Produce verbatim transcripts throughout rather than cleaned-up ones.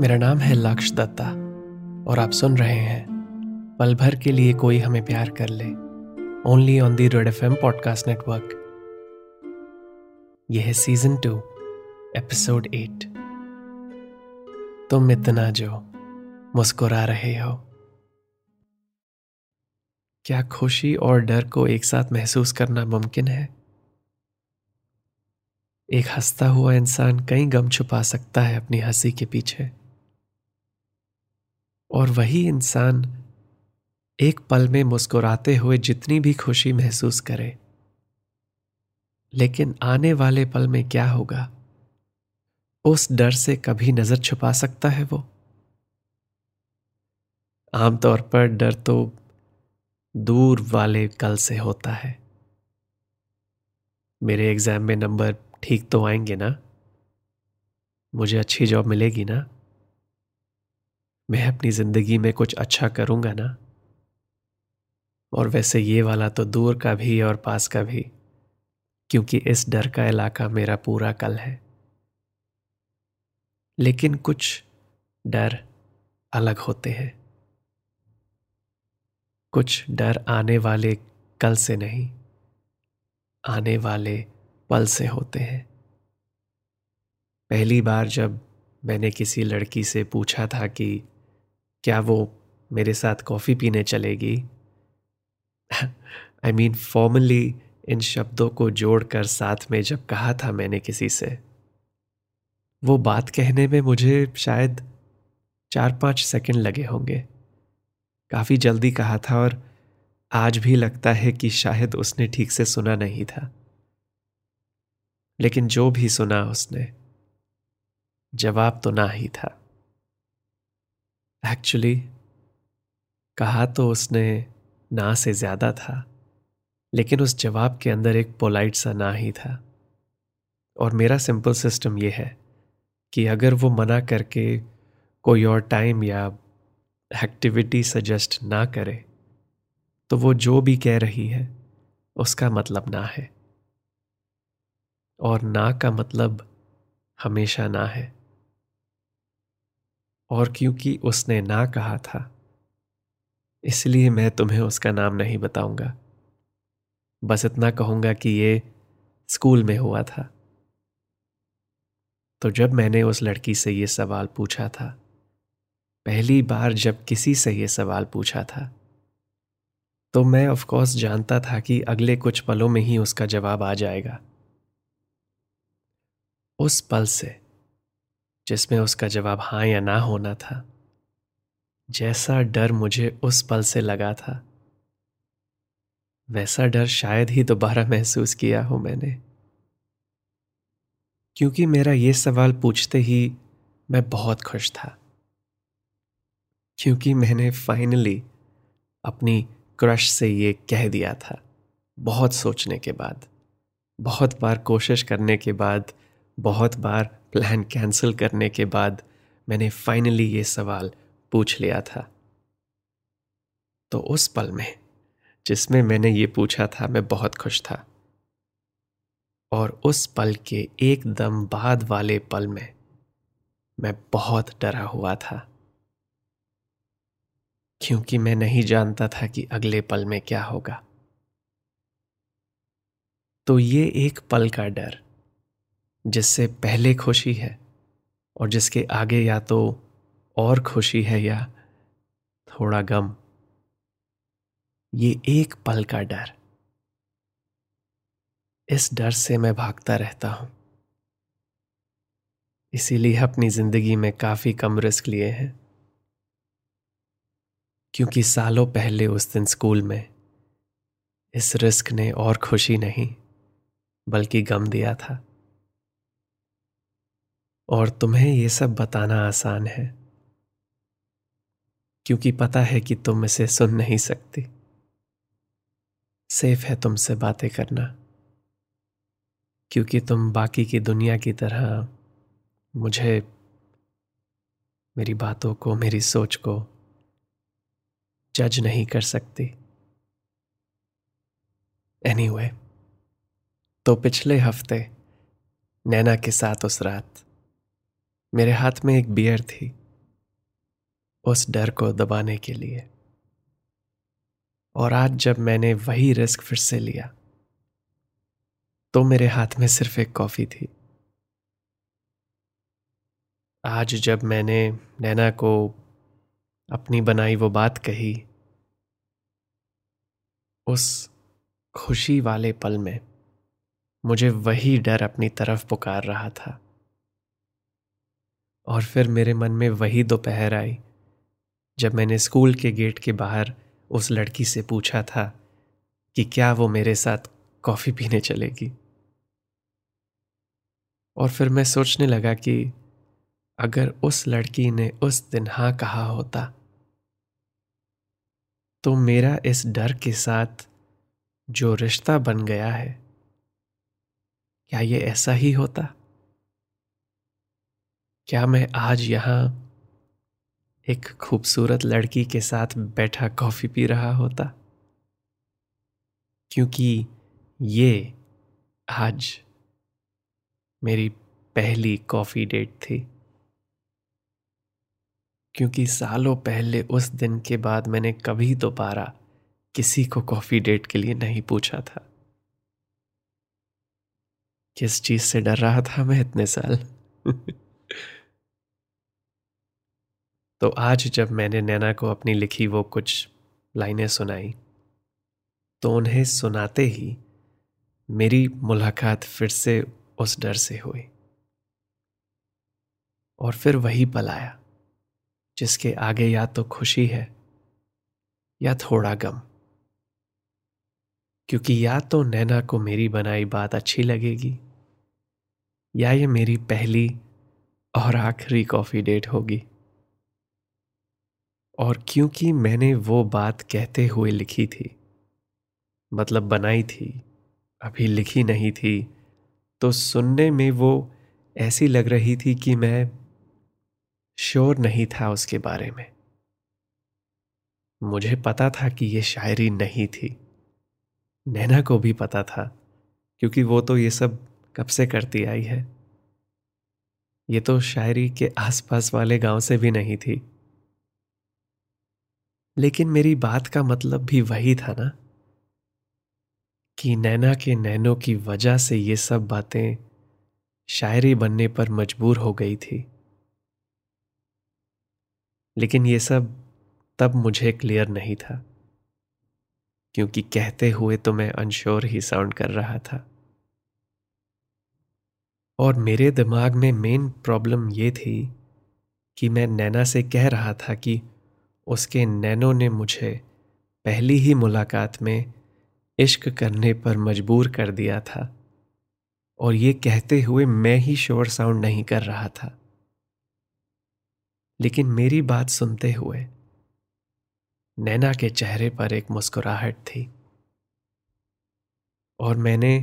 मेरा नाम है लक्ष दत्ता और आप सुन रहे हैं पलभर के लिए कोई हमें प्यार कर ले, only on the red F M podcast network. यह है सीजन टू एपिसोड एट। तुम इतना जो मुस्कुरा रहे हो। क्या खुशी और डर को एक साथ महसूस करना मुमकिन है? एक हंसता हुआ इंसान कई गम छुपा सकता है अपनी हंसी के पीछे, और वही इंसान एक पल में मुस्कुराते हुए जितनी भी खुशी महसूस करे, लेकिन आने वाले पल में क्या होगा, उस डर से कभी नजर छुपा सकता है वो? आमतौर पर डर तो दूर वाले कल से होता है। मेरे एग्जाम में नंबर ठीक तो आएंगे ना, मुझे अच्छी जॉब मिलेगी ना, मैं अपनी जिंदगी में कुछ अच्छा करूंगा ना। और वैसे ये वाला तो दूर का भी और पास का भी, क्योंकि इस डर का इलाका मेरा पूरा कल है। लेकिन कुछ डर अलग होते हैं, कुछ डर आने वाले कल से नहीं, आने वाले पल से होते हैं। पहली बार जब मैंने किसी लड़की से पूछा था कि क्या वो मेरे साथ कॉफ़ी पीने चलेगी, आई मीन फॉर्मली इन शब्दों को जोड़कर साथ में जब कहा था मैंने किसी से, वो बात कहने में मुझे शायद चार पाँच सेकंड लगे होंगे। काफ़ी जल्दी कहा था और आज भी लगता है कि शायद उसने ठीक से सुना नहीं था। लेकिन जो भी सुना उसने, जवाब तो ना ही था। एक्चुअली कहा तो उसने ना से ज़्यादा था, लेकिन उस जवाब के अंदर एक पोलाइट सा ना ही था। और मेरा सिंपल सिस्टम ये है कि अगर वो मना करके कोई और टाइम या एक्टिविटी सजेस्ट ना करे, तो वो जो भी कह रही है उसका मतलब ना है, और ना का मतलब हमेशा ना है। और क्योंकि उसने ना कहा था, इसलिए मैं तुम्हें उसका नाम नहीं बताऊंगा। बस इतना कहूंगा कि ये स्कूल में हुआ था। तो जब मैंने उस लड़की से ये सवाल पूछा था, पहली बार जब किसी से ये सवाल पूछा था, तो मैं ऑफ कोर्स जानता था कि अगले कुछ पलों में ही उसका जवाब आ जाएगा। उस पल से जिसमें उसका जवाब हाँ या ना होना था, जैसा डर मुझे उस पल से लगा था, वैसा डर शायद ही दोबारा महसूस किया हो मैंने। क्योंकि मेरा ये सवाल पूछते ही मैं बहुत खुश था, क्योंकि मैंने फाइनली अपनी क्रश से ये कह दिया था, बहुत सोचने के बाद, बहुत बार कोशिश करने के बाद, बहुत बार प्लान कैंसिल करने के बाद मैंने फाइनली ये सवाल पूछ लिया था। तो उस पल में जिसमें मैंने ये पूछा था, मैं बहुत खुश था। और उस पल के एकदम बाद वाले पल में मैं बहुत डरा हुआ था, क्योंकि मैं नहीं जानता था कि अगले पल में क्या होगा। तो ये एक पल का डर, जिससे पहले खुशी है और जिसके आगे या तो और खुशी है या थोड़ा गम। ये एक पल का डर, इस डर से मैं भागता रहता हूं। इसीलिए अपनी जिंदगी में काफी कम रिस्क लिए हैं, क्योंकि सालों पहले उस दिन स्कूल में इस रिस्क ने और खुशी नहीं बल्कि गम दिया था। और तुम्हें ये सब बताना आसान है, क्योंकि पता है कि तुम इसे सुन नहीं सकती। सेफ है तुमसे बातें करना, क्योंकि तुम बाकी की दुनिया की तरह मुझे, मेरी बातों को, मेरी सोच को जज नहीं कर सकती। एनीवे, तो पिछले हफ्ते नैना के साथ उस रात मेरे हाथ में एक बियर थी उस डर को दबाने के लिए। और आज जब मैंने वही रिस्क फिर से लिया तो मेरे हाथ में सिर्फ एक कॉफ़ी थी। आज जब मैंने नैना को अपनी बनाई वो बात कही, उस खुशी वाले पल में मुझे वही डर अपनी तरफ पुकार रहा था। और फिर मेरे मन में वही दोपहर आई जब मैंने स्कूल के गेट के बाहर उस लड़की से पूछा था कि क्या वो मेरे साथ कॉफ़ी पीने चलेगी। और फिर मैं सोचने लगा कि अगर उस लड़की ने उस दिन हाँ कहा होता तो मेरा इस डर के साथ जो रिश्ता बन गया है, क्या ये ऐसा ही होता? क्या मैं आज यहाँ एक खूबसूरत लड़की के साथ बैठा कॉफ़ी पी रहा होता? क्योंकि ये आज मेरी पहली कॉफ़ी डेट थी। क्योंकि सालों पहले उस दिन के बाद मैंने कभी दोबारा किसी को कॉफ़ी डेट के लिए नहीं पूछा था। किस चीज़ से डर रहा था मैं इतने साल? तो आज जब मैंने नैना को अपनी लिखी वो कुछ लाइनें सुनाई तो उन्हें सुनाते ही मेरी मुलाकात फिर से उस डर से हुई। और फिर वही पल आया जिसके आगे या तो खुशी है या थोड़ा गम। क्योंकि या तो नैना को मेरी बनाई बात अच्छी लगेगी या ये मेरी पहली और आखिरी कॉफ़ी डेट होगी। और क्योंकि मैंने वो बात कहते हुए लिखी थी, मतलब बनाई थी, अभी लिखी नहीं थी, तो सुनने में वो ऐसी लग रही थी कि मैं श्योर नहीं था उसके बारे में। मुझे पता था कि ये शायरी नहीं थी, नैना को भी पता था क्योंकि वो तो ये सब कब से करती आई है। ये तो शायरी के आसपास वाले गांव से भी नहीं थी। लेकिन मेरी बात का मतलब भी वही था ना कि नैना के नैनों की वजह से ये सब बातें शायरी बनने पर मजबूर हो गई थी। लेकिन ये सब तब मुझे क्लियर नहीं था क्योंकि कहते हुए तो मैं अनश्योर ही साउंड कर रहा था। और मेरे दिमाग में मेन प्रॉब्लम ये थी कि मैं नैना से कह रहा था कि उसके नैनों ने मुझे पहली ही मुलाकात में इश्क करने पर मजबूर कर दिया था, और ये कहते हुए मैं ही श्योर साउंड नहीं कर रहा था। लेकिन मेरी बात सुनते हुए नैना के चेहरे पर एक मुस्कुराहट थी, और मैंने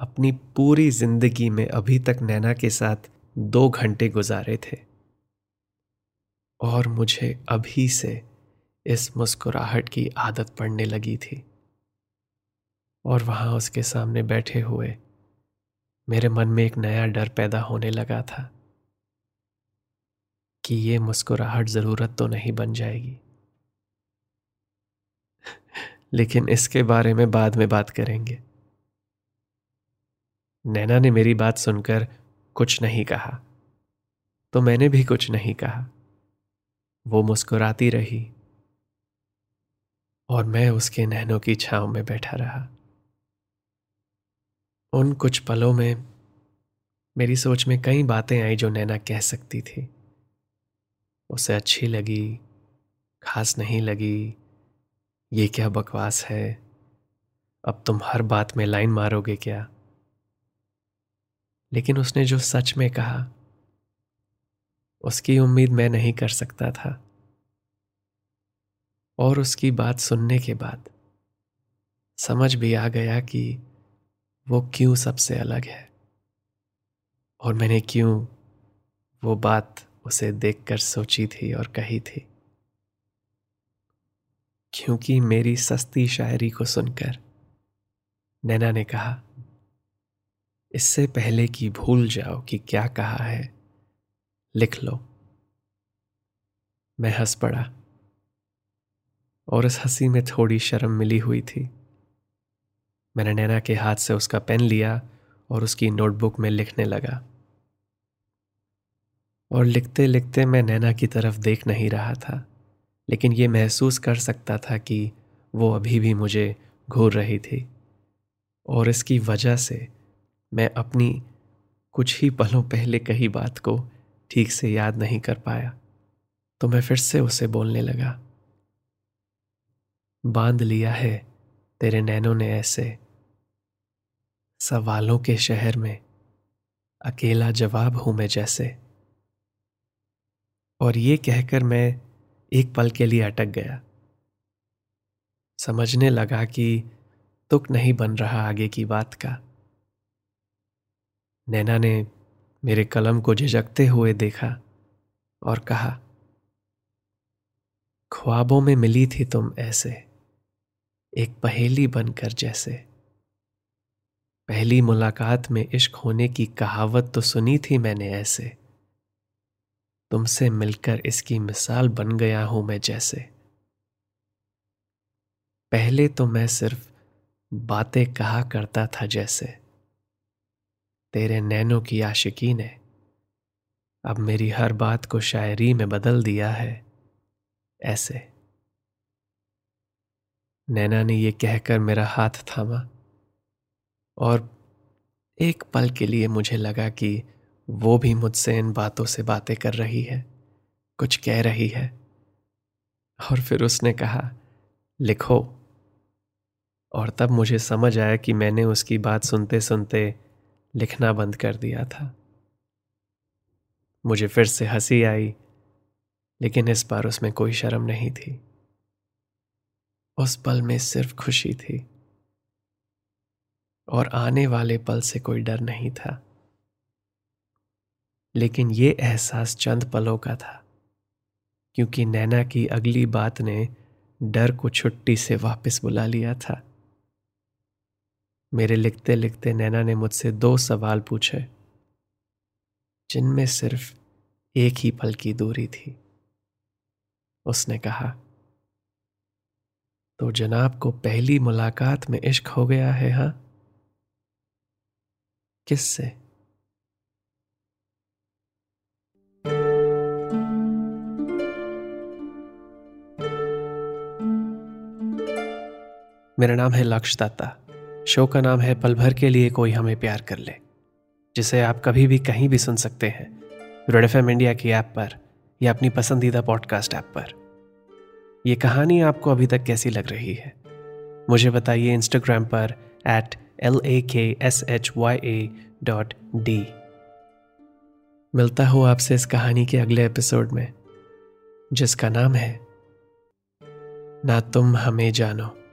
अपनी पूरी जिंदगी में अभी तक नैना के साथ दो घंटे गुजारे थे, और मुझे अभी से इस मुस्कुराहट की आदत पड़ने लगी थी। और वहाँ उसके सामने बैठे हुए मेरे मन में एक नया डर पैदा होने लगा था कि ये मुस्कुराहट ज़रूरत तो नहीं बन जाएगी। लेकिन इसके बारे में बाद में बात करेंगे। नैना ने मेरी बात सुनकर कुछ नहीं कहा तो मैंने भी कुछ नहीं कहा। वो मुस्कुराती रही और मैं उसके नैनों की छांव में बैठा रहा। उन कुछ पलों में मेरी सोच में कई बातें आई जो नैना कह सकती थी। उसे अच्छी लगी, खास नहीं लगी, ये क्या बकवास है, अब तुम हर बात में लाइन मारोगे क्या। लेकिन उसने जो सच में कहा उसकी उम्मीद मैं नहीं कर सकता था। और उसकी बात सुनने के बाद समझ भी आ गया कि वो क्यों सबसे अलग है, और मैंने क्यों वो बात उसे देखकर सोची थी और कही थी। क्योंकि मेरी सस्ती शायरी को सुनकर नैना ने कहा, इससे पहले कि भूल जाओ कि क्या कहा है, लिख लो। मैं हंस पड़ा और उस हंसी में थोड़ी शर्म मिली हुई थी। मैंने नैना के हाथ से उसका पेन लिया और उसकी नोटबुक में लिखने लगा और लिखते लिखते मैं नैना की तरफ देख नहीं रहा था, लेकिन ये महसूस कर सकता था कि वो अभी भी मुझे घूर रही थी और इसकी वजह से मैं अपनी कुछ ही पलों पहले कही बात को ठीक से याद नहीं कर पाया। तो मैं फिर से उसे बोलने लगा, बांध लिया है तेरे नैनों ने ऐसे, सवालों के शहर में अकेला जवाब हूं मैं जैसे। और ये कहकर मैं एक पल के लिए अटक गया, समझने लगा कि तुक नहीं बन रहा आगे की बात का। नैना ने मेरे कलम को झिझकते हुए देखा और कहा, ख्वाबों में मिली थी तुम ऐसे, एक पहेली बनकर जैसे। पहली मुलाकात में इश्क होने की कहावत तो सुनी थी मैंने ऐसे, तुमसे मिलकर इसकी मिसाल बन गया हूं मैं जैसे। पहले तो मैं सिर्फ बातें कहा करता था जैसे, तेरे नैनों की आशिकी ने अब मेरी हर बात को शायरी में बदल दिया है ऐसे। नैना ने यह कहकर मेरा हाथ थामा और एक पल के लिए मुझे लगा कि वो भी मुझसे इन बातों से बातें कर रही है, कुछ कह रही है। और फिर उसने कहा, लिखो। और तब मुझे समझ आया कि मैंने उसकी बात सुनते सुनते लिखना बंद कर दिया था। मुझे फिर से हंसी आई, लेकिन इस बार उसमें कोई शर्म नहीं थी। उस पल में सिर्फ खुशी थी और आने वाले पल से कोई डर नहीं था। लेकिन ये एहसास चंद पलों का था, क्योंकि नैना की अगली बात ने डर को छुट्टी से वापस बुला लिया था। मेरे लिखते लिखते नैना ने मुझसे दो सवाल पूछे, जिनमें सिर्फ एक ही पल की दूरी थी। उसने कहा, तो जनाब को पहली मुलाकात में इश्क हो गया है? हाँ, किससे? मेरा नाम है लक्ष दत्ता, शो का नाम है पलभर के लिए कोई हमें प्यार कर ले, जिसे आप कभी भी कहीं भी सुन सकते हैं, रेड एफ एम इंडिया की ऐप पर या अपनी पसंदीदा पॉडकास्ट ऐप पर। ये कहानी आपको अभी तक कैसी लग रही है मुझे बताइए, इंस्टाग्राम पर eight L A K S H Y A dot D. मिलता हूँ आपसे इस कहानी के अगले एपिसोड में, जिसका नाम है ना तुम हमें जानो।